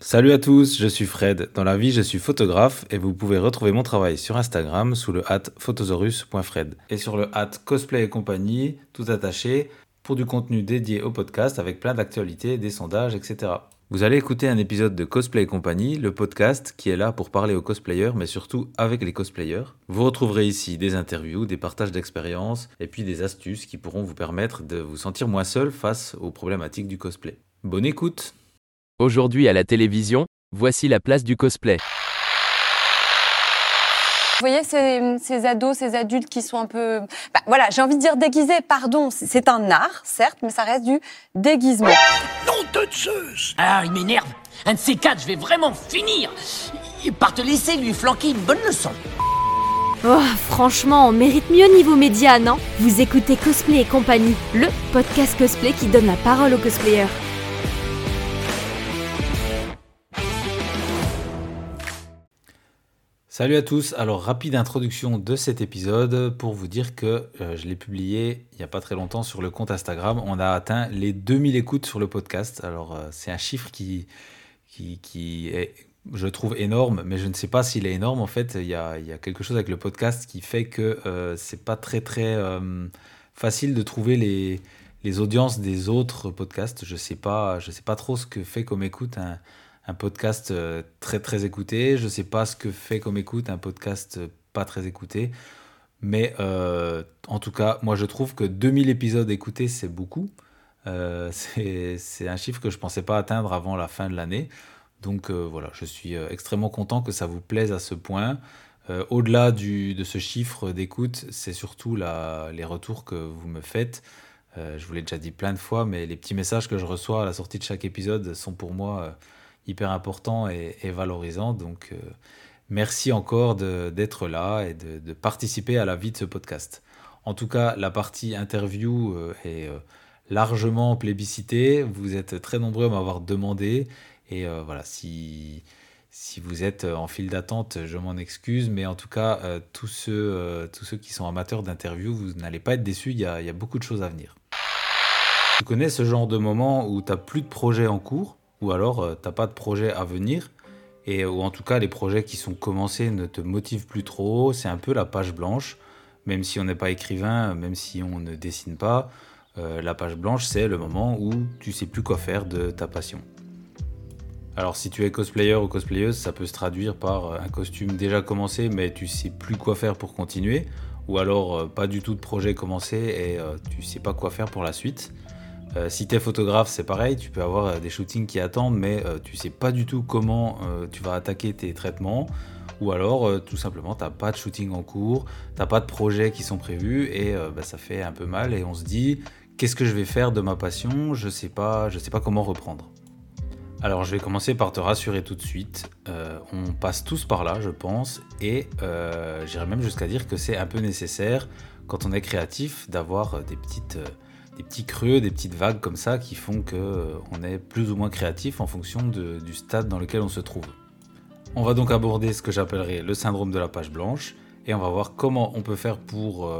Salut à tous, je suis Fred. Dans la vie, je suis photographe et vous pouvez retrouver mon travail sur Instagram sous le @photosaurus.fred et sur le @Cosplay et Compagnie, tout attaché, pour du contenu dédié au podcast avec plein d'actualités, des sondages, etc. Vous allez écouter un épisode de Cosplay et Compagnie, le podcast qui est là pour parler aux cosplayers, mais surtout avec les cosplayers. Vous retrouverez ici des interviews, des partages d'expériences et puis des astuces qui pourront vous permettre de vous sentir moins seul face aux problématiques du cosplay. Bonne écoute! Aujourd'hui à la télévision, voici la place du cosplay. Vous voyez ces ados, ces adultes qui sont un peu... Bah, voilà, j'ai envie de dire déguisés, pardon. C'est un art, certes, mais ça reste du déguisement. Nom de Zeus! Ah, il m'énerve. Un de ces quatre, je vais vraiment finir par te laisser lui flanquer une bonne leçon. Oh, franchement, on mérite mieux niveau média, non? Vous écoutez Cosplay et Compagnie, le podcast cosplay qui donne la parole aux cosplayers. Salut à tous, alors rapide introduction de cet épisode pour vous dire que je l'ai publié il n'y a pas très longtemps sur le compte Instagram. On a atteint les 2000 écoutes sur le podcast, alors c'est un chiffre qui est, je trouve, énorme, mais je ne sais pas s'il est énorme en fait. Il y a quelque chose avec le podcast qui fait que c'est pas très facile de trouver les audiences des autres podcasts. Je sais pas trop ce que fait comme écoute un podcast très très écouté, je sais pas ce que fait comme écoute un podcast pas très écouté, mais en tout cas, moi je trouve que 2000 épisodes écoutés, c'est beaucoup. C'est un chiffre que je pensais pas atteindre avant la fin de l'année. Donc voilà, je suis extrêmement content que ça vous plaise à ce point. Au-delà de ce chiffre d'écoute, c'est surtout les retours que vous me faites. Je vous l'ai déjà dit plein de fois, mais les petits messages que je reçois à la sortie de chaque épisode sont pour moi... hyper important et valorisant, donc merci encore d'être là et de participer à la vie de ce podcast. En tout cas, la partie interview est largement plébiscitée, vous êtes très nombreux à m'avoir demandé, et voilà, si vous êtes en file d'attente, je m'en excuse, mais en tout cas, tous ceux qui sont amateurs d'interview, vous n'allez pas être déçus, il y a beaucoup de choses à venir. Tu connais ce genre de moment où tu n'as plus de projet en cours, ou alors t'as pas de projet à venir, et, ou en tout cas les projets qui sont commencés ne te motivent plus trop, c'est un peu la page blanche, même si on n'est pas écrivain, même si on ne dessine pas, la page blanche c'est le moment où tu sais plus quoi faire de ta passion. Alors si tu es cosplayer ou cosplayeuse, ça peut se traduire par un costume déjà commencé mais tu sais plus quoi faire pour continuer, ou alors pas du tout de projet commencé et tu sais pas quoi faire pour la suite. Si t'es photographe, c'est pareil, tu peux avoir des shootings qui attendent, mais tu sais pas du tout comment tu vas attaquer tes traitements, ou alors tout simplement t'as pas de shooting en cours, t'as pas de projets qui sont prévus, et ça fait un peu mal, et on se dit qu'est-ce que je vais faire de ma passion, je sais pas comment reprendre. Alors je vais commencer par te rassurer tout de suite, on passe tous par là je pense, et j'irais même jusqu'à dire que c'est un peu nécessaire quand on est créatif d'avoir des petits creux, des petites vagues comme ça qui font qu'on est plus ou moins créatif en fonction du stade dans lequel on se trouve. On va donc aborder ce que j'appellerais le syndrome de la page blanche et on va voir comment on peut faire pour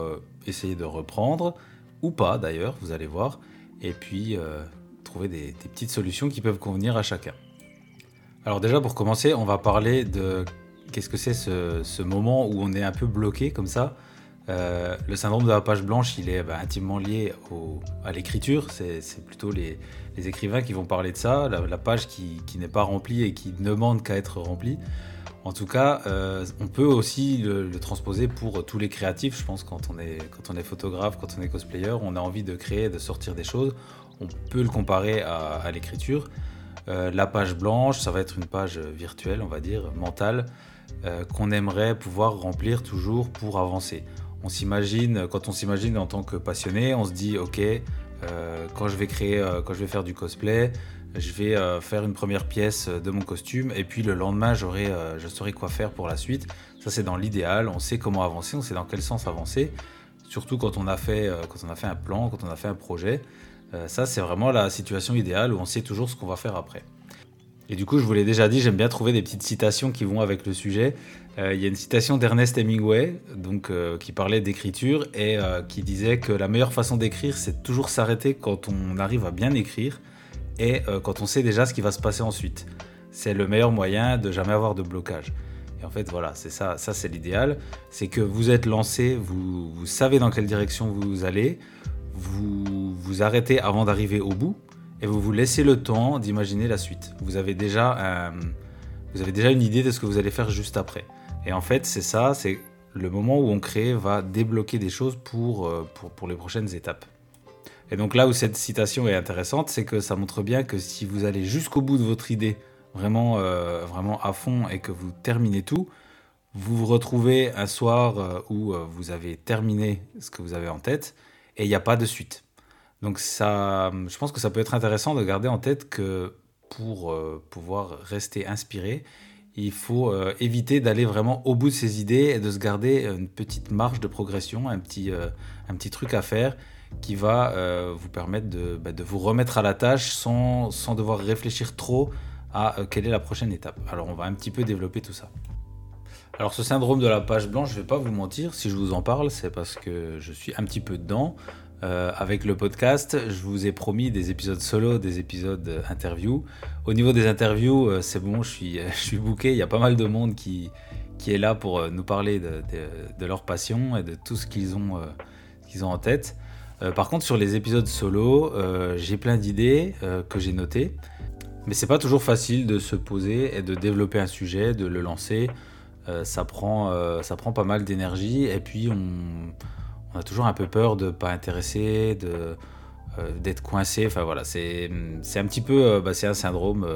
essayer de reprendre, ou pas d'ailleurs, vous allez voir, et puis trouver des petites solutions qui peuvent convenir à chacun. Alors déjà pour commencer, on va parler de qu'est-ce que c'est ce moment où on est un peu bloqué comme ça. Le syndrome de la page blanche, il est intimement lié à l'écriture, c'est plutôt les écrivains qui vont parler de ça, la page qui n'est pas remplie et qui ne demande qu'à être remplie. En tout cas, on peut aussi le transposer pour tous les créatifs, je pense, quand on est photographe, quand on est cosplayer, on a envie de créer, de sortir des choses, on peut le comparer à l'écriture. La page blanche, ça va être une page virtuelle, on va dire, mentale, qu'on aimerait pouvoir remplir toujours pour avancer. Quand on s'imagine en tant que passionné, on se dit ok, quand je vais faire du cosplay, je vais faire une première pièce de mon costume et puis le lendemain je saurai quoi faire pour la suite. Ça c'est dans l'idéal, on sait comment avancer, on sait dans quel sens avancer, surtout quand on a fait un plan, quand on a fait un projet. Ça c'est vraiment la situation idéale où on sait toujours ce qu'on va faire après. Et du coup, je vous l'ai déjà dit, j'aime bien trouver des petites citations qui vont avec le sujet. Il y a une citation d'Ernest Hemingway, donc, qui parlait d'écriture et qui disait que la meilleure façon d'écrire, c'est toujours s'arrêter quand on arrive à bien écrire et quand on sait déjà ce qui va se passer ensuite. c'est le meilleur moyen de jamais avoir de blocage. Et en fait, voilà, c'est ça, ça c'est l'idéal. C'est que vous êtes lancé, vous savez dans quelle direction vous allez, vous vous arrêtez avant d'arriver au bout et vous vous laissez le temps d'imaginer la suite. Vous avez déjà une idée de ce que vous allez faire juste après. Et en fait, c'est ça, c'est le moment où on crée va débloquer des choses pour les prochaines étapes. Et donc là où cette citation est intéressante, c'est que ça montre bien que si vous allez jusqu'au bout de votre idée, vraiment à fond, et que vous terminez tout, vous vous retrouvez un soir où vous avez terminé ce que vous avez en tête et il n'y a pas de suite. Donc ça, je pense que ça peut être intéressant de garder en tête que pour pouvoir rester inspiré, il faut éviter d'aller vraiment au bout de ses idées et de se garder une petite marge de progression, un petit truc à faire qui va vous permettre de vous remettre à la tâche sans devoir réfléchir trop à quelle est la prochaine étape. Alors on va un petit peu développer tout ça. Alors ce syndrome de la page blanche, je vais pas vous mentir, si je vous en parle, c'est parce que je suis un petit peu dedans. Avec le podcast, je vous ai promis des épisodes solo, des épisodes interviews. Au niveau des interviews, c'est bon, je suis booké, il y a pas mal de monde qui est là pour nous parler de leur passion et de tout ce qu'ils ont en tête. Par contre, sur les épisodes solo, j'ai plein d'idées que j'ai notées. Mais c'est pas toujours facile de se poser et de développer un sujet, de le lancer. Ça prend pas mal d'énergie et puis on a toujours un peu peur de pas intéresser, d'être coincé. Enfin voilà, c'est un petit peu, c'est un syndrome.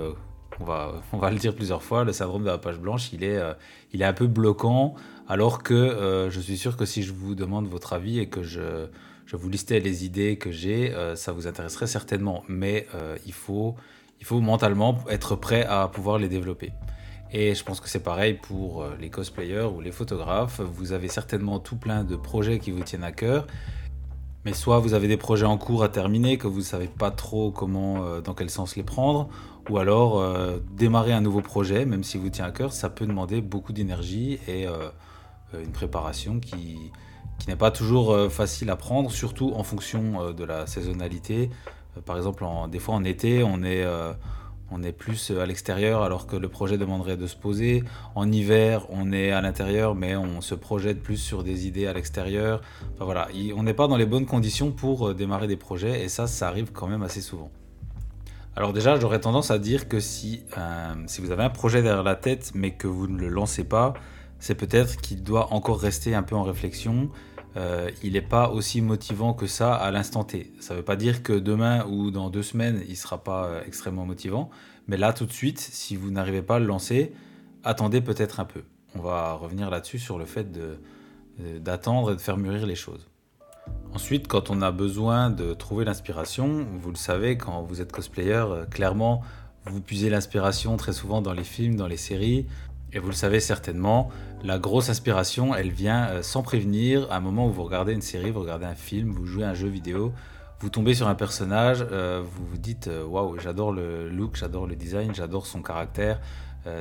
On va le dire plusieurs fois. Le syndrome de la page blanche, il est un peu bloquant. Alors que je suis sûr que si je vous demande votre avis et que je vous listais les idées que j'ai, ça vous intéresserait certainement. Mais il faut mentalement être prêt à pouvoir les développer. Et je pense que c'est pareil pour les cosplayers ou les photographes. Vous avez certainement tout plein de projets qui vous tiennent à cœur. Mais soit vous avez des projets en cours à terminer que vous ne savez pas trop dans quel sens les prendre. Ou alors démarrer un nouveau projet, même s'il vous tient à cœur, ça peut demander beaucoup d'énergie et une préparation qui n'est pas toujours facile à prendre, surtout en fonction de la saisonnalité. Par exemple, des fois en été, on est plus à l'extérieur alors que le projet demanderait de se poser. En hiver, on est à l'intérieur, mais on se projette plus sur des idées à l'extérieur. Enfin, voilà, on n'est pas dans les bonnes conditions pour démarrer des projets et ça arrive quand même assez souvent. Alors déjà, j'aurais tendance à dire que si vous avez un projet derrière la tête mais que vous ne le lancez pas, c'est peut-être qu'il doit encore rester un peu en réflexion. Il n'est pas aussi motivant que ça à l'instant T. Ça ne veut pas dire que demain ou dans 2 semaines, il ne sera pas extrêmement motivant. Mais là, tout de suite, si vous n'arrivez pas à le lancer, attendez peut-être un peu. On va revenir là-dessus sur le fait d'attendre et de faire mûrir les choses. Ensuite, quand on a besoin de trouver l'inspiration, vous le savez, quand vous êtes cosplayer, clairement, vous puisez l'inspiration très souvent dans les films, dans les séries. Et vous le savez certainement, la grosse inspiration, elle vient sans prévenir. À un moment où vous regardez une série, vous regardez un film, vous jouez à un jeu vidéo, vous tombez sur un personnage, vous vous dites « Waouh, j'adore le look, j'adore le design, j'adore son caractère. »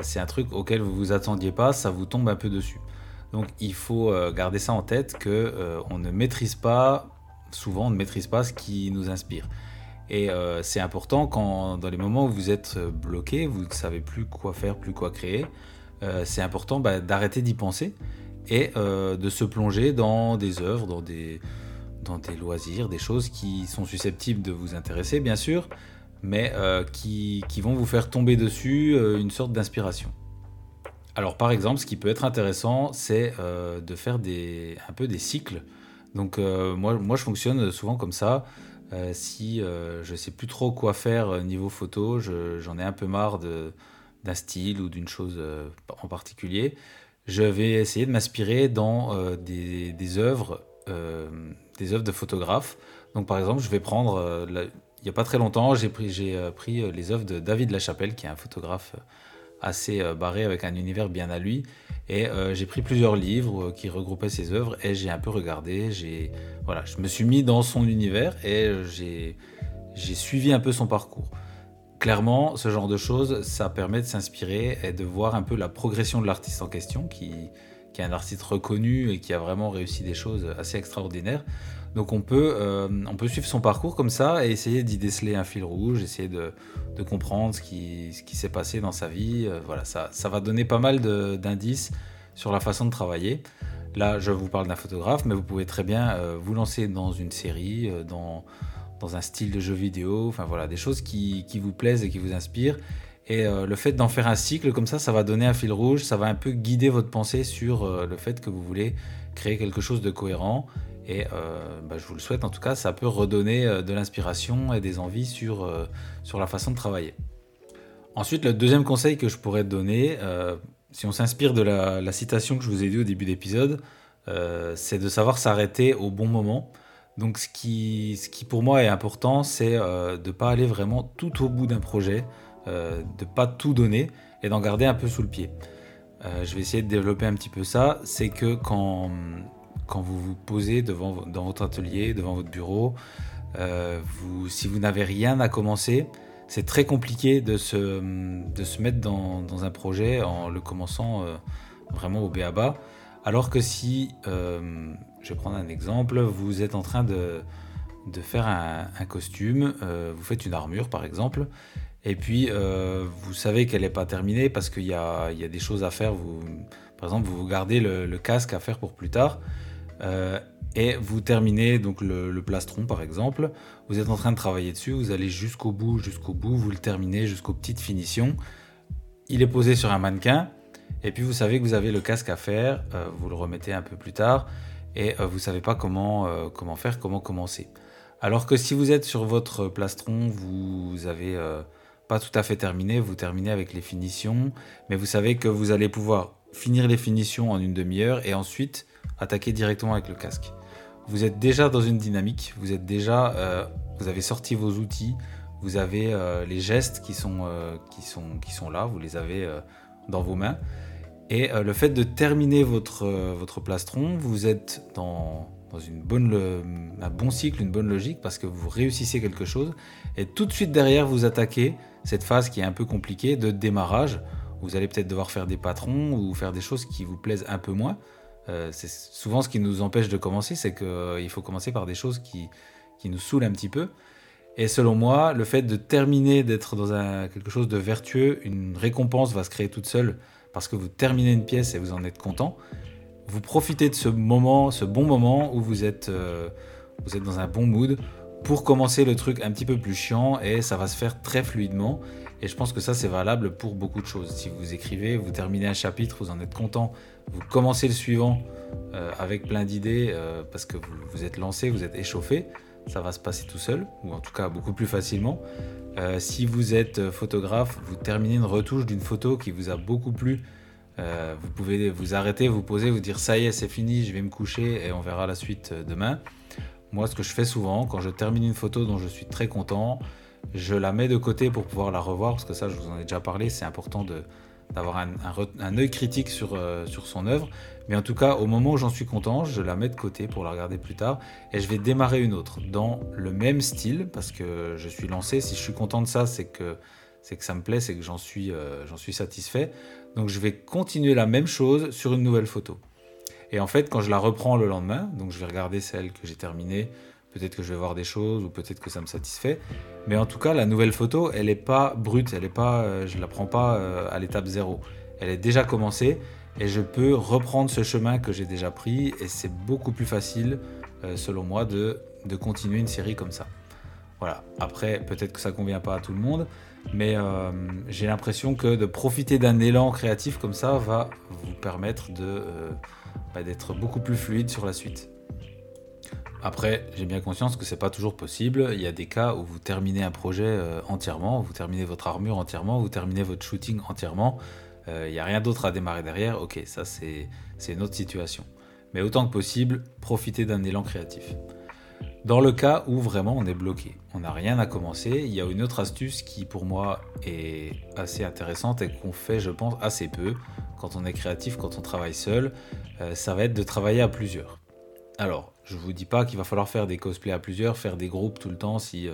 C'est un truc auquel vous ne vous attendiez pas, ça vous tombe un peu dessus. Donc il faut garder ça en tête qu'on ne maîtrise pas ce qui nous inspire. Et c'est important quand, dans les moments où vous êtes bloqué, vous ne savez plus quoi faire, plus quoi créer, c'est important d'arrêter d'y penser et de se plonger dans des œuvres, dans des loisirs, des choses qui sont susceptibles de vous intéresser bien sûr, mais qui vont vous faire tomber dessus une sorte d'inspiration. Alors par exemple, ce qui peut être intéressant, c'est de faire un peu des cycles. Donc moi je fonctionne souvent comme ça. Si je sais plus trop quoi faire niveau photo, j'en ai un peu marre d'un style ou d'une chose en particulier, je vais essayer de m'inspirer dans des œuvres de photographes. Donc par exemple, je vais prendre, il n'y a pas très longtemps, j'ai pris les œuvres de David Lachapelle, qui est un photographe assez barré avec un univers bien à lui, et j'ai pris plusieurs livres qui regroupaient ses œuvres et j'ai un peu regardé, je me suis mis dans son univers et j'ai suivi un peu son parcours. Clairement, ce genre de choses, ça permet de s'inspirer et de voir un peu la progression de l'artiste en question, qui est un artiste reconnu et qui a vraiment réussi des choses assez extraordinaires. Donc on peut suivre son parcours comme ça et essayer d'y déceler un fil rouge, essayer de comprendre ce qui s'est passé dans sa vie. Voilà, ça va donner pas mal d'indices sur la façon de travailler. Là, je vous parle d'un photographe, mais vous pouvez très bien vous lancer dans une série, dans un style de jeu vidéo, enfin voilà, des choses qui vous plaisent et qui vous inspirent. Et le fait d'en faire un cycle comme ça va donner un fil rouge, ça va un peu guider votre pensée sur le fait que vous voulez créer quelque chose de cohérent. Et je vous le souhaite en tout cas, ça peut redonner de l'inspiration et des envies sur la façon de travailler. Ensuite, le deuxième conseil que je pourrais donner, si on s'inspire de la citation que je vous ai dit au début d'épisode, c'est de savoir s'arrêter au bon moment. Donc ce qui pour moi est important, c'est de ne pas aller vraiment tout au bout d'un projet, de ne pas tout donner et d'en garder un peu sous le pied. Je vais essayer de développer un petit peu ça. C'est que quand vous vous posez dans votre atelier, devant votre bureau, si vous n'avez rien à commencer, c'est très compliqué de se mettre dans un projet en le commençant vraiment au b.a.-ba. Alors que si, je vais prendre un exemple, vous êtes en train de faire un costume, vous faites une armure par exemple, et puis vous savez qu'elle n'est pas terminée parce qu'il y a des choses à faire. Par exemple, vous gardez le casque à faire pour plus tard. Et vous terminez donc le plastron par exemple, vous êtes en train de travailler dessus, vous allez jusqu'au bout, vous le terminez jusqu'aux petites finitions, il est posé sur un mannequin et puis vous savez que vous avez le casque à faire, vous le remettez un peu plus tard et vous ne savez pas comment commencer. Alors que si vous êtes sur votre plastron, vous avez pas tout à fait terminé, vous terminez avec les finitions, mais vous savez que vous allez pouvoir finir les finitions en une demi-heure et ensuite attaquer directement avec le casque. Vous êtes déjà dans une dynamique, vous avez sorti vos outils, vous avez les gestes qui sont là, vous les avez dans vos mains. Et le fait de terminer votre plastron, vous êtes dans un bon cycle, une bonne logique, parce que vous réussissez quelque chose. Et tout de suite derrière, vous attaquez cette phase qui est un peu compliquée de démarrage. Vous allez peut-être devoir faire des patrons ou faire des choses qui vous plaisent un peu moins. C'est souvent ce qui nous empêche de commencer, c'est qu'il faut commencer par des choses qui nous saoulent un petit peu. Et selon moi, le fait de terminer, d'être dans quelque chose de vertueux, une récompense va se créer toute seule parce que vous terminez une pièce et vous en êtes content. Vous profitez de ce bon moment où vous êtes dans un bon mood pour commencer le truc un petit peu plus chiant et ça va se faire très fluidement. Et je pense que ça, c'est valable pour beaucoup de choses. Si vous écrivez, vous terminez un chapitre, vous en êtes content, vous commencez le suivant avec plein d'idées parce que vous êtes lancé, vous êtes échauffé, ça va se passer tout seul, ou en tout cas beaucoup plus facilement. Si vous êtes photographe, vous terminez une retouche d'une photo qui vous a beaucoup plu, vous pouvez vous arrêter, vous poser, vous dire « ça y est, c'est fini, je vais me coucher et on verra la suite demain ». Moi, ce que je fais souvent, quand je termine une photo dont je suis très content, je la mets de côté pour pouvoir la revoir, parce que ça, je vous en ai déjà parlé, c'est important d'avoir un œil critique sur son œuvre. Mais en tout cas, au moment où j'en suis content, je la mets de côté pour la regarder plus tard, et je vais démarrer une autre dans le même style, parce que je suis lancé. Si je suis content de ça, c'est que ça me plaît, c'est que j'en suis satisfait. Donc je vais continuer la même chose sur une nouvelle photo. Et en fait, quand je la reprends le lendemain, donc je vais regarder celle que j'ai terminée, peut-être que je vais voir des choses ou peut-être que ça me satisfait. Mais en tout cas, la nouvelle photo, elle n'est pas brute, je ne la prends pas à l'étape zéro. Elle est déjà commencée et je peux reprendre ce chemin que j'ai déjà pris et c'est beaucoup plus facile, selon moi, de continuer une série comme ça. Voilà. Après, peut-être que ça ne convient pas à tout le monde, mais j'ai l'impression que de profiter d'un élan créatif comme ça va vous permettre d'être beaucoup plus fluide sur la suite. Après, j'ai bien conscience que c'est pas toujours possible. Il y a des cas où vous terminez un projet entièrement, vous terminez votre armure entièrement, vous terminez votre shooting entièrement. Il n'y a rien d'autre à démarrer derrière. Ok, ça c'est une autre situation. Mais autant que possible, profitez d'un élan créatif. Dans le cas où vraiment on est bloqué, on n'a rien à commencer, il y a une autre astuce qui pour moi est assez intéressante et qu'on fait, je pense, assez peu quand on est créatif, quand on travaille seul. Ça va être de travailler à plusieurs. Alors, je vous dis pas qu'il va falloir faire des cosplays à plusieurs, faire des groupes tout le temps si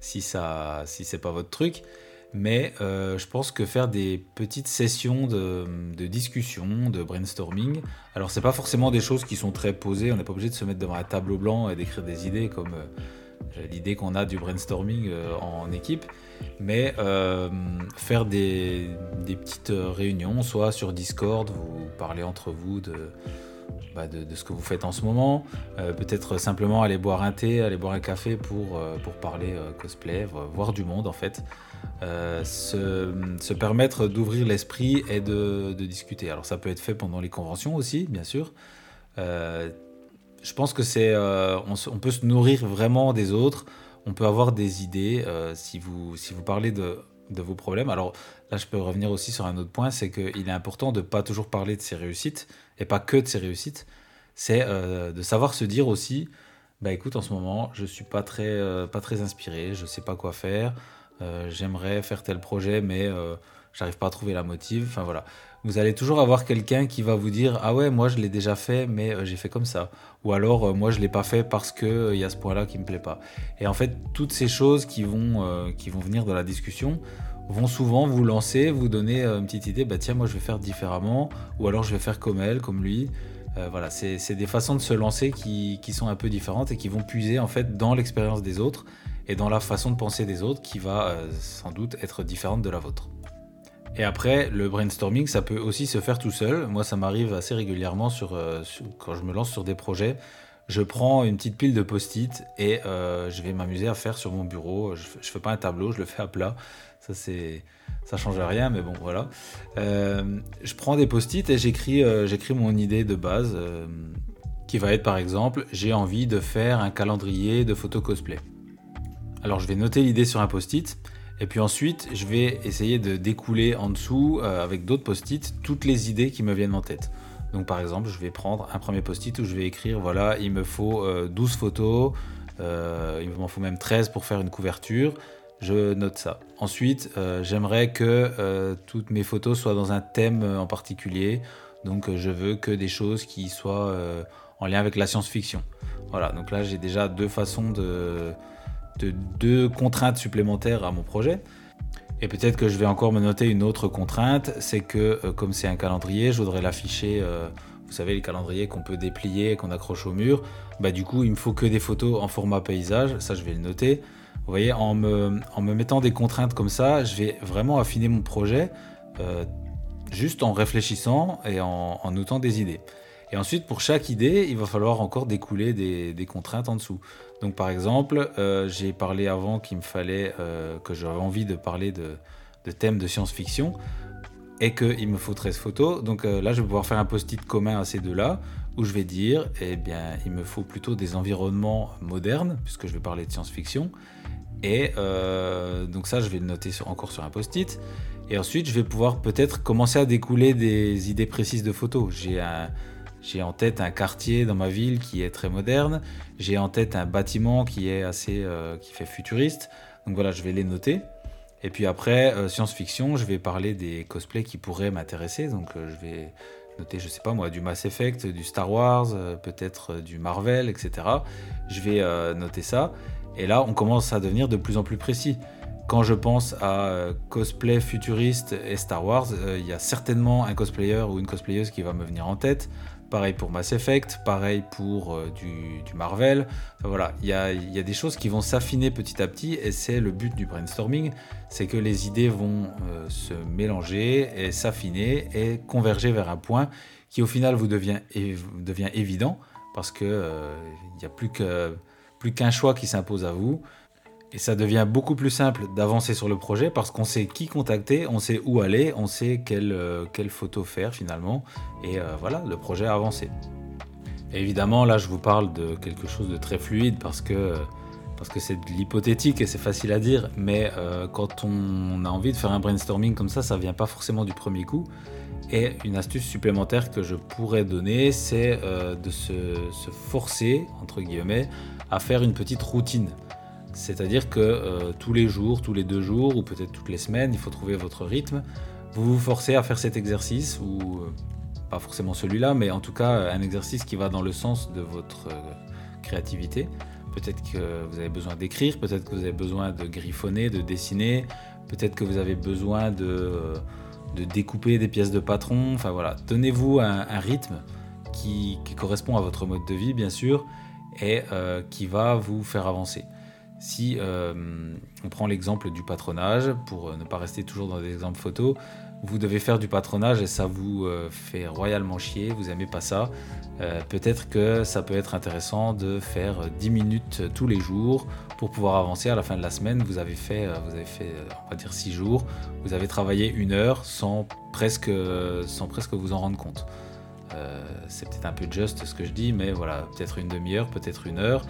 c'est pas votre truc, mais je pense que faire des petites sessions de discussion, de brainstorming, alors c'est pas forcément des choses qui sont très posées, on n'est pas obligé de se mettre devant un tableau blanc et d'écrire des idées comme l'idée qu'on a du brainstorming en équipe, mais faire des petites réunions, soit sur Discord, vous parlez entre vous de ce que vous faites en ce moment, peut-être simplement aller boire un thé, aller boire un café pour parler cosplay, voir du monde en fait, se permettre d'ouvrir l'esprit et de discuter. Alors ça peut être fait pendant les conventions aussi, bien sûr. Je pense que on peut se nourrir vraiment des autres, on peut avoir des idées si vous parlez de vos problèmes. Alors là, je peux revenir aussi sur un autre point, c'est qu'il est important de ne pas toujours parler de ses réussites, et pas que de ses réussites, c'est de savoir se dire aussi, bah écoute, en ce moment, je ne suis pas très inspiré, je ne sais pas quoi faire, j'aimerais faire tel projet, mais je n'arrive pas à trouver la motive, enfin voilà. Vous allez toujours avoir quelqu'un qui va vous dire « Ah ouais, moi je l'ai déjà fait, mais j'ai fait comme ça. » Ou alors « Moi je ne l'ai pas fait parce qu'il y a ce point-là qui ne me plaît pas. » Et en fait, toutes ces choses qui vont venir dans la discussion vont souvent vous lancer, vous donner une petite idée. « Bah tiens, moi je vais faire différemment. » Ou alors « Je vais faire comme elle, comme lui. » Voilà, c'est des façons de se lancer qui sont un peu différentes et qui vont puiser en fait dans l'expérience des autres et dans la façon de penser des autres qui va sans doute être différente de la vôtre. Et après, le brainstorming, ça peut aussi se faire tout seul. Moi, ça m'arrive assez régulièrement quand je me lance sur des projets. Je prends une petite pile de post-it et je vais m'amuser à faire sur mon bureau. Je ne fais pas un tableau, je le fais à plat. Ça change rien, mais bon, voilà. Je prends des post-it et j'écris mon idée de base qui va être, par exemple, j'ai envie de faire un calendrier de photos cosplay. Alors, je vais noter l'idée sur un post-it. Et puis ensuite, je vais essayer de découler en dessous, avec d'autres post-it, toutes les idées qui me viennent en tête. Donc par exemple, je vais prendre un premier post-it où je vais écrire, voilà, il me faut 12 photos, il m'en faut même 13 pour faire une couverture, je note ça. Ensuite, j'aimerais que toutes mes photos soient dans un thème en particulier, donc je veux que des choses qui soient en lien avec la science-fiction. Voilà, donc là j'ai déjà deux façons de deux contraintes supplémentaires à mon projet, et peut-être que je vais encore me noter une autre contrainte, c'est que comme c'est un calendrier, je voudrais l'afficher, vous savez, les calendriers qu'on peut déplier et qu'on accroche au mur, bah du coup il me faut que des photos en format paysage, ça je vais le noter. Vous voyez, en me mettant des contraintes comme ça, je vais vraiment affiner mon projet juste en réfléchissant et en notant des idées. Et ensuite, pour chaque idée, il va falloir encore découler des contraintes en dessous. Donc par exemple, j'ai parlé avant qu'il me fallait que j'avais envie de parler de thèmes de science-fiction et qu'il me faut 13 photos. Donc là, je vais pouvoir faire un post-it commun à ces deux-là où je vais dire, eh bien, il me faut plutôt des environnements modernes puisque je vais parler de science-fiction. Et donc ça, je vais le noter encore sur un post-it. Et ensuite, je vais pouvoir peut-être commencer à découler des idées précises de photos. J'ai en tête un quartier dans ma ville qui est très moderne. J'ai en tête un bâtiment qui est qui fait futuriste. Donc voilà, je vais les noter. Et puis après, science-fiction, je vais parler des cosplays qui pourraient m'intéresser. Donc je vais noter, je sais pas moi, du Mass Effect, du Star Wars, peut-être du Marvel, etc. Je vais noter ça. Et là, on commence à devenir de plus en plus précis. Quand je pense à cosplay futuriste et Star Wars, il y a certainement un cosplayer ou une cosplayeuse qui va me venir en tête. Pareil pour Mass Effect, pareil pour du Marvel. Enfin, voilà, il y a des choses qui vont s'affiner petit à petit et c'est le but du brainstorming, c'est que les idées vont se mélanger et s'affiner et converger vers un point qui au final vous devient évident parce que il y a plus qu'un choix qui s'impose à vous et ça devient beaucoup plus simple d'avancer sur le projet parce qu'on sait qui contacter, on sait où aller, on sait quelle photo faire finalement, et voilà, le projet a avancé. Et évidemment, là je vous parle de quelque chose de très fluide parce que c'est de l'hypothétique et c'est facile à dire, mais quand on a envie de faire un brainstorming comme ça, ça vient pas forcément du premier coup. Et une astuce supplémentaire que je pourrais donner, c'est de se forcer, entre guillemets, à faire une petite routine. C'est-à-dire que tous les jours, tous les 2 jours, ou peut-être toutes les semaines, il faut trouver votre rythme, vous vous forcez à faire cet exercice, ou pas forcément celui-là, mais en tout cas un exercice qui va dans le sens de votre créativité. Peut-être que vous avez besoin d'écrire, peut-être que vous avez besoin de griffonner, de dessiner, peut-être que vous avez besoin de découper des pièces de patron, enfin voilà, donnez-vous un rythme qui correspond à votre mode de vie bien sûr et qui va vous faire avancer. Si on prend l'exemple du patronage, pour ne pas rester toujours dans des exemples photos, vous devez faire du patronage et ça vous fait royalement chier, vous aimez pas ça, peut-être que ça peut être intéressant de faire 10 minutes tous les jours pour pouvoir avancer. À la fin de la semaine, vous avez fait on va dire 6 jours, vous avez travaillé une heure sans presque vous en rendre compte. C'est peut-être un peu juste ce que je dis, mais voilà, peut-être une demi-heure, peut-être une heure.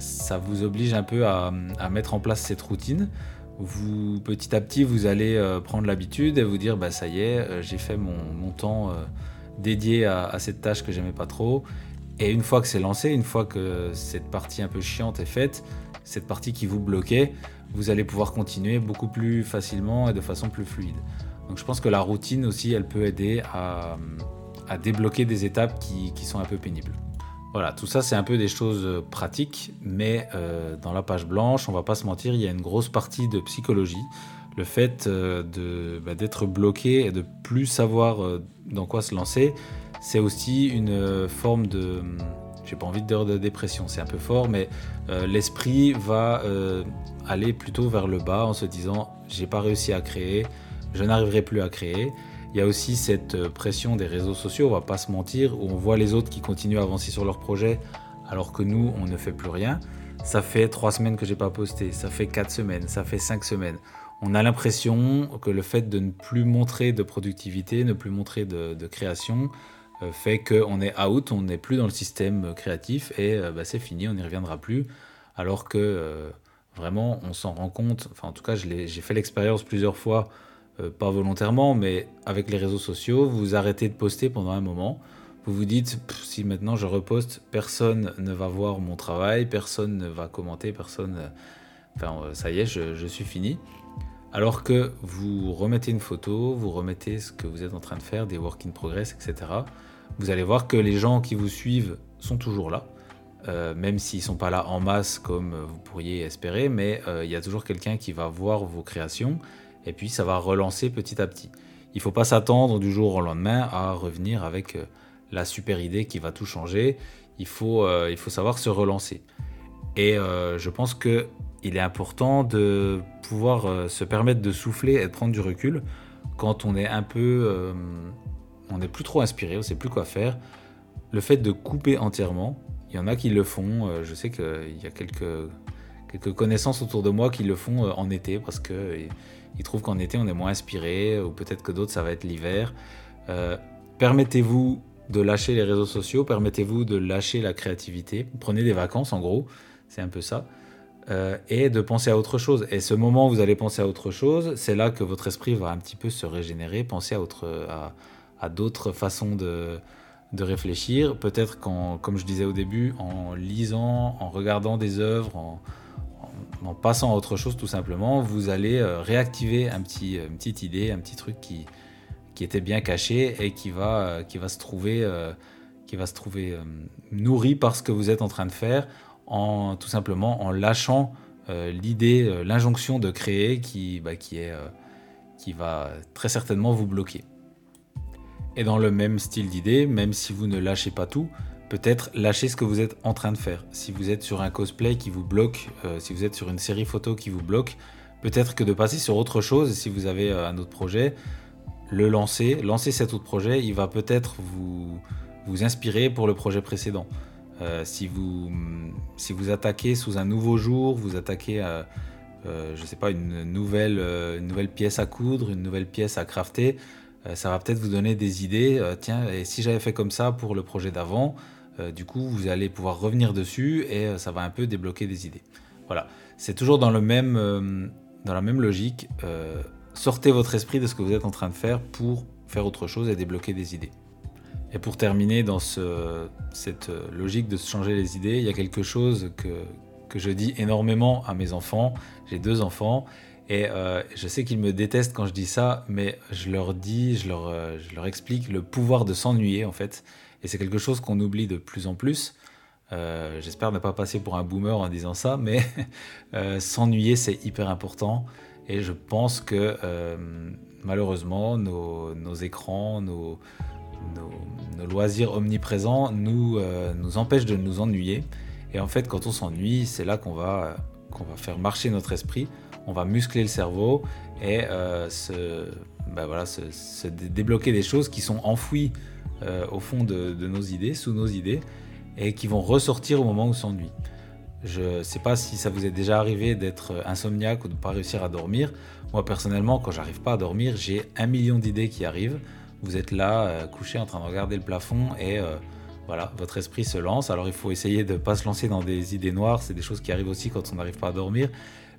Ça vous oblige un peu à mettre en place cette routine. Vous, petit à petit, vous allez prendre l'habitude et vous dire bah ça y est, j'ai fait mon temps dédié à cette tâche que j'aimais pas trop. Et une fois que c'est lancé, une fois que cette partie un peu chiante est faite, cette partie qui vous bloquait, vous allez pouvoir continuer beaucoup plus facilement et de façon plus fluide. Donc je pense que la routine aussi, elle peut aider à débloquer des étapes qui sont un peu pénibles. Voilà, tout ça c'est un peu des choses pratiques, mais dans la page blanche, on va pas se mentir, il y a une grosse partie de psychologie. Le fait d'être bloqué et de plus savoir dans quoi se lancer, c'est aussi une forme de... J'ai pas envie de dire de dépression, c'est un peu fort, mais l'esprit va aller plutôt vers le bas en se disant « j'ai pas réussi à créer, je n'arriverai plus à créer ». Il y a aussi cette pression des réseaux sociaux, on va pas se mentir, où on voit les autres qui continuent à avancer sur leur projet alors que nous, on ne fait plus rien. Ça fait 3 semaines que j'ai pas posté, ça fait 4 semaines, ça fait 5 semaines. On a l'impression que le fait de ne plus montrer de productivité, ne plus montrer de création, fait qu'on est out, on n'est plus dans le système créatif et c'est fini, on n'y reviendra plus. Alors que vraiment, on s'en rend compte, enfin en tout cas, j'ai fait l'expérience plusieurs fois, pas volontairement, mais avec les réseaux sociaux, vous arrêtez de poster pendant un moment. Vous vous dites, si maintenant je reposte, personne ne va voir mon travail, personne ne va commenter, personne... Enfin, ça y est, je suis fini. Alors que vous remettez une photo, vous remettez ce que vous êtes en train de faire, des work in progress, etc. Vous allez voir que les gens qui vous suivent sont toujours là, même s'ils ne sont pas là en masse comme vous pourriez espérer, mais il y a toujours quelqu'un qui va voir vos créations. Et puis ça va relancer petit à petit. Il ne faut pas s'attendre du jour au lendemain à revenir avec la super idée qui va tout changer. Il faut savoir se relancer. Et je pense qu'il est important de pouvoir se permettre de souffler et de prendre du recul quand on est un peu... on n'est plus trop inspiré, on ne sait plus quoi faire. Le fait de couper entièrement, il y en a qui le font. Je sais qu'il y a quelques connaissances autour de moi qui le font en été parce que... Ils trouvent qu'en été, on est moins inspiré, ou peut-être que d'autres, ça va être l'hiver. Permettez-vous de lâcher les réseaux sociaux, permettez-vous de lâcher la créativité. Prenez des vacances, en gros, c'est un peu ça. Et de penser à autre chose. Et ce moment où vous allez penser à autre chose, c'est là que votre esprit va un petit peu se régénérer, penser à d'autres façons de réfléchir. Peut-être comme je disais au début, en lisant, en regardant des œuvres, en passant à autre chose tout simplement, vous allez réactiver une petite idée, un petit truc qui était bien caché et qui va se trouver nourri par ce que vous êtes en train de faire, tout simplement en lâchant l'idée, l'injonction de créer qui va très certainement vous bloquer. Et dans le même style d'idée, même si vous ne lâchez pas tout, peut-être lâchez ce que vous êtes en train de faire. Si vous êtes sur un cosplay qui vous bloque, si vous êtes sur une série photo qui vous bloque, peut-être que de passer sur autre chose, si vous avez un autre projet, le lancer cet autre projet, il va peut-être vous inspirer pour le projet précédent. Si vous attaquez sous un nouveau jour, vous attaquez à, je sais pas, une nouvelle pièce à coudre, une nouvelle pièce à crafter, ça va peut-être vous donner des idées. Tiens, et si j'avais fait comme ça pour le projet d'avant, du coup, vous allez pouvoir revenir dessus et ça va un peu débloquer des idées. Voilà, c'est toujours dans la même logique. Sortez votre esprit de ce que vous êtes en train de faire pour faire autre chose et débloquer des idées. Et pour terminer dans cette logique de se changer les idées, il y a quelque chose que je dis énormément à mes enfants. J'ai 2 enfants. Et je sais qu'ils me détestent quand je dis ça, mais je leur dis, je leur explique le pouvoir de s'ennuyer en fait. Et c'est quelque chose qu'on oublie de plus en plus. J'espère ne pas passer pour un boomer en disant ça, mais s'ennuyer c'est hyper important. Et je pense que malheureusement, nos écrans, nos loisirs omniprésents nous empêchent de nous ennuyer. Et en fait, quand on s'ennuie, c'est là qu'on va faire marcher notre esprit, on va muscler le cerveau et se débloquer des choses qui sont enfouies au fond de nos idées, sous nos idées, et qui vont ressortir au moment où on s'ennuie. Je ne sais pas si ça vous est déjà arrivé d'être insomniaque ou de ne pas réussir à dormir. Moi, personnellement, quand je n'arrive pas à dormir, j'ai 1 million d'idées qui arrivent. Vous êtes là, couché, en train de regarder le plafond et votre esprit se lance. Alors, il faut essayer de ne pas se lancer dans des idées noires. C'est des choses qui arrivent aussi quand on n'arrive pas à dormir.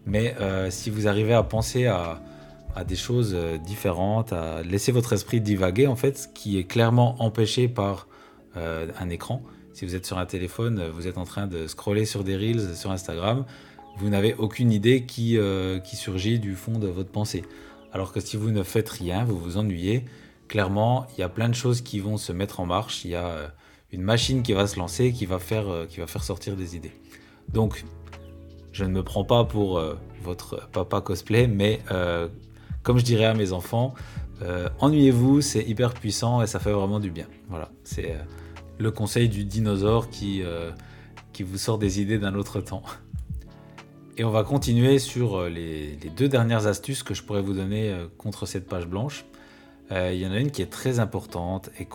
Mais si vous arrivez à penser à des choses différentes, à laisser votre esprit divaguer, en fait, ce qui est clairement empêché par un écran. Si vous êtes sur un téléphone, vous êtes en train de scroller sur des reels sur Instagram, vous n'avez aucune idée qui surgit du fond de votre pensée. Alors que si vous ne faites rien, vous vous ennuyez. Clairement, il y a plein de choses qui vont se mettre en marche. Il y a une machine qui va se lancer, qui va faire sortir des idées. Donc, je ne me prends pas pour votre papa cosplay, mais comme je dirais à mes enfants, ennuyez-vous, c'est hyper puissant et ça fait vraiment du bien. Voilà, c'est... le conseil du dinosaure qui vous sort des idées d'un autre temps. Et on va continuer sur les 2 dernières astuces que je pourrais vous donner contre cette page blanche. Il y en a une qui est très importante et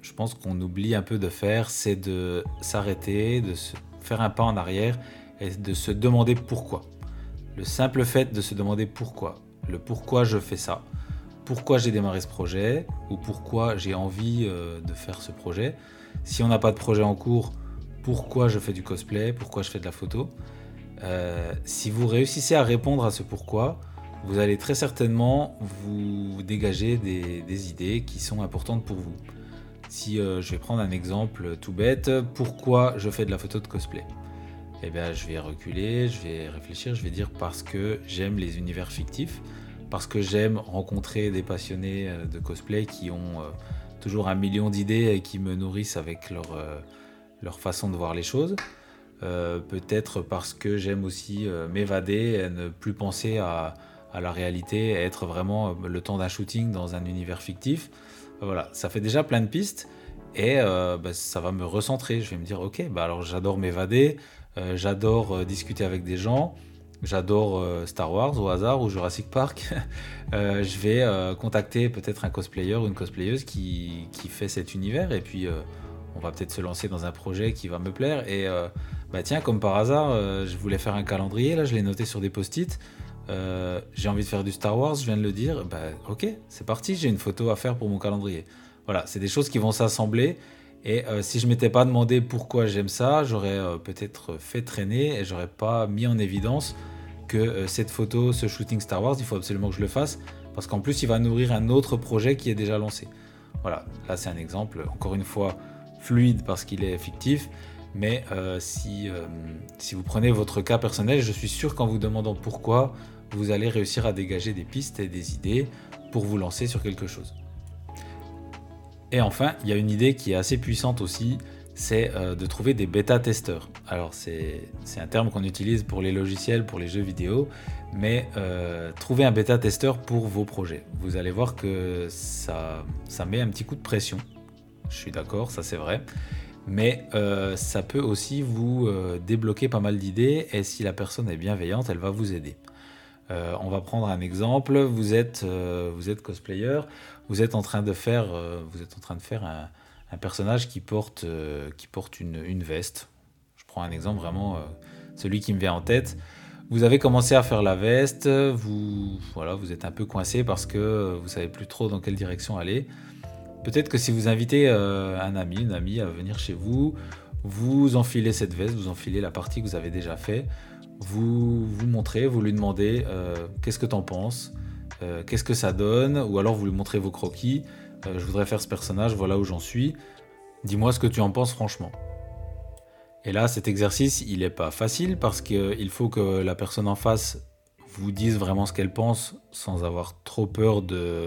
je pense qu'on oublie un peu de faire, c'est de s'arrêter, de se faire un pas en arrière et de se demander pourquoi. Le simple fait de se demander pourquoi, le pourquoi je fais ça. Pourquoi j'ai démarré ce projet ou pourquoi j'ai envie de faire ce projet. Si on n'a pas de projet en cours, pourquoi je fais du cosplay, pourquoi je fais de la photo. Si vous réussissez à répondre à ce pourquoi, vous allez très certainement vous dégager des idées qui sont importantes pour vous. Si je vais prendre un exemple tout bête, pourquoi je fais de la photo de cosplay ? Eh bien, je vais reculer, je vais réfléchir, je vais dire parce que j'aime les univers fictifs. Parce que j'aime rencontrer des passionnés de cosplay qui ont toujours 1 million d'idées et qui me nourrissent avec leur façon de voir les choses. Peut-être parce que j'aime aussi m'évader et ne plus penser à la réalité et être vraiment le temps d'un shooting dans un univers fictif. Voilà, ça fait déjà plein de pistes et ça va me recentrer. Je vais me dire, ok, alors j'adore m'évader, j'adore discuter avec des gens. J'adore Star Wars au hasard ou Jurassic Park. Je vais contacter peut-être un cosplayer ou une cosplayeuse qui fait cet univers et puis on va peut-être se lancer dans un projet qui va me plaire. Et tiens, comme par hasard, je voulais faire un calendrier, là je l'ai noté sur des post-it. J'ai envie de faire du Star Wars, je viens de le dire. Ok, c'est parti, j'ai une photo à faire pour mon calendrier. Voilà, c'est des choses qui vont s'assembler. Et si je ne m'étais pas demandé pourquoi j'aime ça, j'aurais peut-être fait traîner et je n'aurais pas mis en évidence que cette photo, ce shooting Star Wars, il faut absolument que je le fasse parce qu'en plus, il va nourrir un autre projet qui est déjà lancé. Voilà, là c'est un exemple, encore une fois, fluide parce qu'il est fictif, mais si vous prenez votre cas personnel, je suis sûr qu'en vous demandant pourquoi, vous allez réussir à dégager des pistes et des idées pour vous lancer sur quelque chose. Et enfin, il y a une idée qui est assez puissante aussi, c'est de trouver des bêta-testeurs. Alors c'est un terme qu'on utilise pour les logiciels, pour les jeux vidéo, mais trouvez un bêta-testeur pour vos projets. Vous allez voir que ça met un petit coup de pression. Je suis d'accord, ça c'est vrai. Mais ça peut aussi vous débloquer pas mal d'idées et si la personne est bienveillante, elle va vous aider. On va prendre un exemple, vous êtes cosplayer, vous êtes en train de faire un personnage qui porte une veste. Je prends un exemple vraiment celui qui me vient en tête. Vous avez commencé à faire la veste, vous êtes un peu coincé parce que vous savez plus trop dans quelle direction aller. Peut-être que si vous invitez un ami, une amie à venir chez vous, vous enfilez cette veste, vous enfilez la partie que vous avez déjà fait. Vous montrez, vous lui demandez qu'est-ce que t'en penses, qu'est-ce que ça donne, ou alors vous lui montrez vos croquis, je voudrais faire ce personnage, voilà où j'en suis, dis-moi ce que tu en penses franchement. Et là, cet exercice, il n'est pas facile parce qu'il faut que la personne en face vous dise vraiment ce qu'elle pense sans avoir trop peur de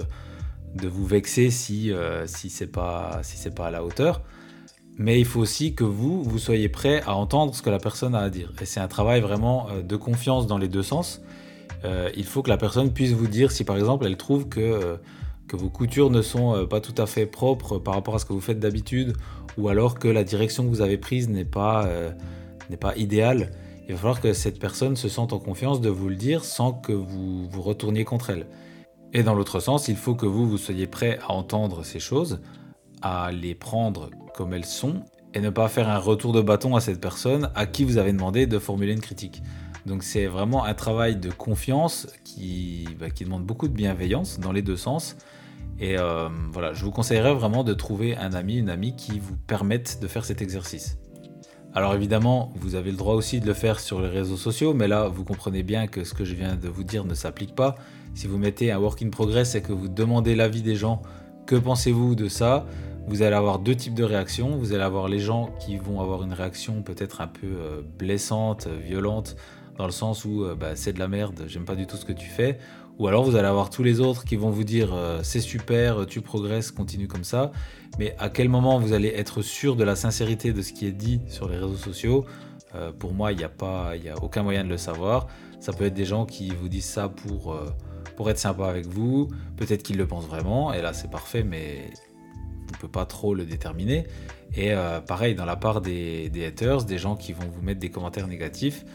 vous vexer si c'est pas, à la hauteur. Mais il faut aussi que vous soyez prêt à entendre ce que la personne a à dire. Et c'est un travail vraiment de confiance dans les deux sens. il faut que la personne puisse vous dire si par exemple elle trouve que vos coutures ne sont pas tout à fait propres par rapport à ce que vous faites d'habitude, ou alors que la direction que vous avez prise n'est pas idéale. Il va falloir que cette personne se sente en confiance de vous le dire sans que vous vous retourniez contre elle. Et dans l'autre sens, il faut que vous soyez prêt à entendre ces choses, à les prendre comme elles sont, et ne pas faire un retour de bâton à cette personne à qui vous avez demandé de formuler une critique. Donc c'est vraiment un travail de confiance qui demande beaucoup de bienveillance dans les deux sens. Et voilà, je vous conseillerais vraiment de trouver un ami, une amie qui vous permette de faire cet exercice. Alors évidemment, vous avez le droit aussi de le faire sur les réseaux sociaux, mais là, vous comprenez bien que ce que je viens de vous dire ne s'applique pas. Si vous mettez un work in progress et que vous demandez l'avis des gens, que pensez-vous de ça ? Vous allez avoir deux types de réactions. Vous allez avoir les gens qui vont avoir une réaction peut-être un peu blessante, violente, dans le sens où c'est de la merde, j'aime pas du tout ce que tu fais. Ou alors vous allez avoir tous les autres qui vont vous dire c'est super, tu progresses, continue comme ça. Mais à quel moment vous allez être sûr de la sincérité de ce qui est dit sur les réseaux sociaux ? Pour moi, il n'y a aucun moyen de le savoir. Ça peut être des gens qui vous disent ça pour être sympa avec vous, peut-être qu'ils le pensent vraiment, et là c'est parfait, mais on ne peut pas trop le déterminer. Et pareil, dans la part des haters, des gens qui vont vous mettre des commentaires négatifs,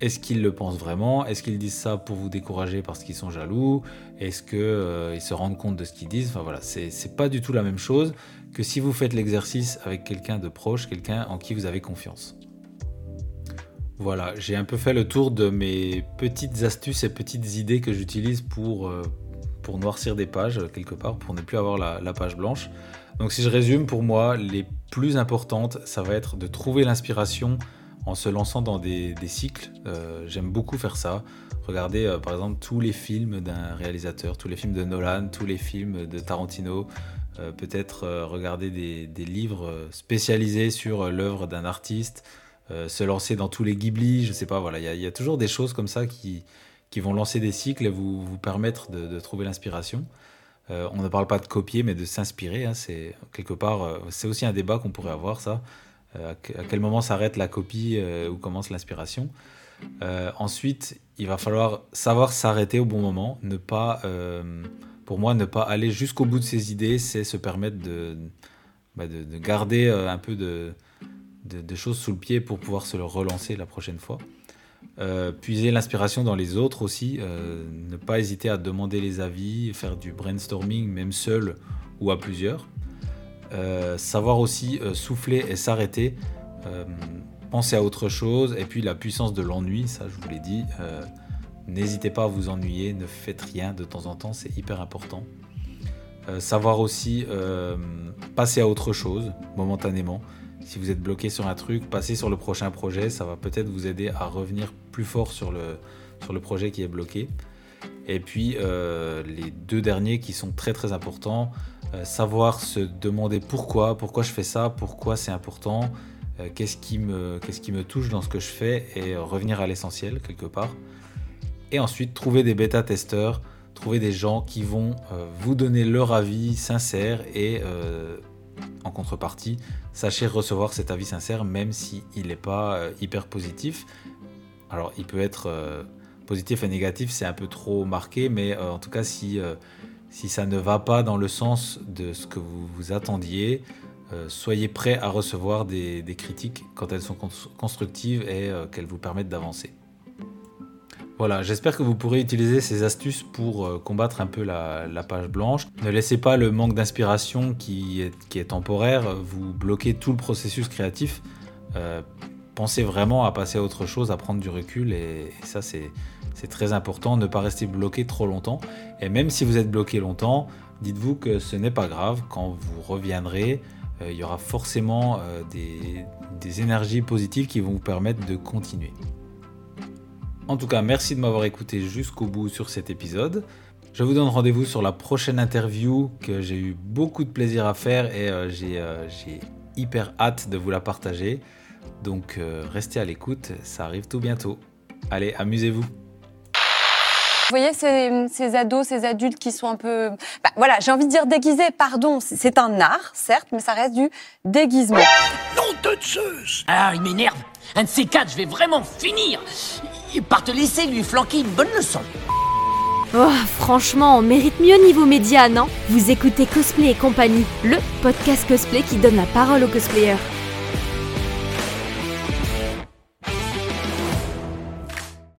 est-ce qu'ils le pensent vraiment ? Est-ce qu'ils disent ça pour vous décourager parce qu'ils sont jaloux ? Est-ce qu'ils se rendent compte de ce qu'ils disent ? Enfin voilà, c'est pas du tout la même chose que si vous faites l'exercice avec quelqu'un de proche, quelqu'un en qui vous avez confiance. Voilà, j'ai un peu fait le tour de mes petites astuces et petites idées que j'utilise pour noircir des pages quelque part, pour ne plus avoir la page blanche. Donc si je résume, pour moi, les plus importantes, ça va être de trouver l'inspiration en se lançant dans des cycles. J'aime beaucoup faire ça. Regardez par exemple tous les films d'un réalisateur, tous les films de Nolan, tous les films de Tarantino, peut-être regarder des livres spécialisés sur l'œuvre d'un artiste, se lancer dans tous les Ghibli, je sais pas, voilà, il y a toujours des choses comme ça qui vont lancer des cycles et vous permettre de trouver l'inspiration. On ne parle pas de copier mais de s'inspirer, hein, c'est quelque part, c'est aussi un débat qu'on pourrait avoir, ça. À quel moment s'arrête la copie ou commence l'inspiration. Ensuite, il va falloir savoir s'arrêter au bon moment. Ne pas aller jusqu'au bout de ses idées, c'est se permettre de garder un peu de choses sous le pied pour pouvoir se le relancer la prochaine fois. Puiser l'inspiration dans les autres aussi. Ne pas hésiter à demander les avis, faire du brainstorming, même seul ou à plusieurs. Savoir aussi souffler et s'arrêter, penser à autre chose, et puis la puissance de l'ennui, ça je vous l'ai dit, n'hésitez pas à vous ennuyer, ne faites rien de temps en temps, c'est hyper important. Savoir aussi passer à autre chose momentanément, si vous êtes bloqué sur un truc, passez sur le prochain projet, ça va peut-être vous aider à revenir plus fort sur le projet qui est bloqué. Et puis les deux derniers qui sont très très importants, savoir se demander pourquoi je fais ça, pourquoi c'est important, qu'est-ce qui me touche dans ce que je fais, et revenir à l'essentiel quelque part. Et ensuite trouver des bêta-testeurs, trouver des gens qui vont vous donner leur avis sincère et en contrepartie, sachez recevoir cet avis sincère même s'il n'est pas hyper positif. Alors il peut être... positif et négatif, c'est un peu trop marqué, mais en tout cas, si ça ne va pas dans le sens de ce que vous attendiez, soyez prêt à recevoir des critiques quand elles sont constructives et qu'elles vous permettent d'avancer. Voilà, j'espère que vous pourrez utiliser ces astuces pour combattre un peu la page blanche. Ne laissez pas le manque d'inspiration qui est temporaire vous bloquer tout le processus créatif. Pensez vraiment à passer à autre chose, à prendre du recul, et ça c'est très important, ne pas rester bloqué trop longtemps. Et même si vous êtes bloqué longtemps, dites-vous que ce n'est pas grave, quand vous reviendrez, il y aura forcément des énergies positives qui vont vous permettre de continuer. En tout cas, merci de m'avoir écouté jusqu'au bout sur cet épisode. Je vous donne rendez-vous sur la prochaine interview que j'ai eu beaucoup de plaisir à faire et j'ai hyper hâte de vous la partager. Donc restez à l'écoute, ça arrive tout bientôt. Allez, amusez-vous. Vous voyez ces ados, ces adultes qui sont un peu... voilà, j'ai envie de dire déguisés, pardon, c'est un art, certes, mais ça reste du déguisement. Nom de Zeus ! Ah, il m'énerve. Un de ces quatre, je vais vraiment finir. par te laisser lui flanquer une bonne leçon. Oh, franchement, on mérite mieux niveau média, non ? Vous écoutez Cosplay et Compagnie, le podcast cosplay qui donne la parole aux cosplayers.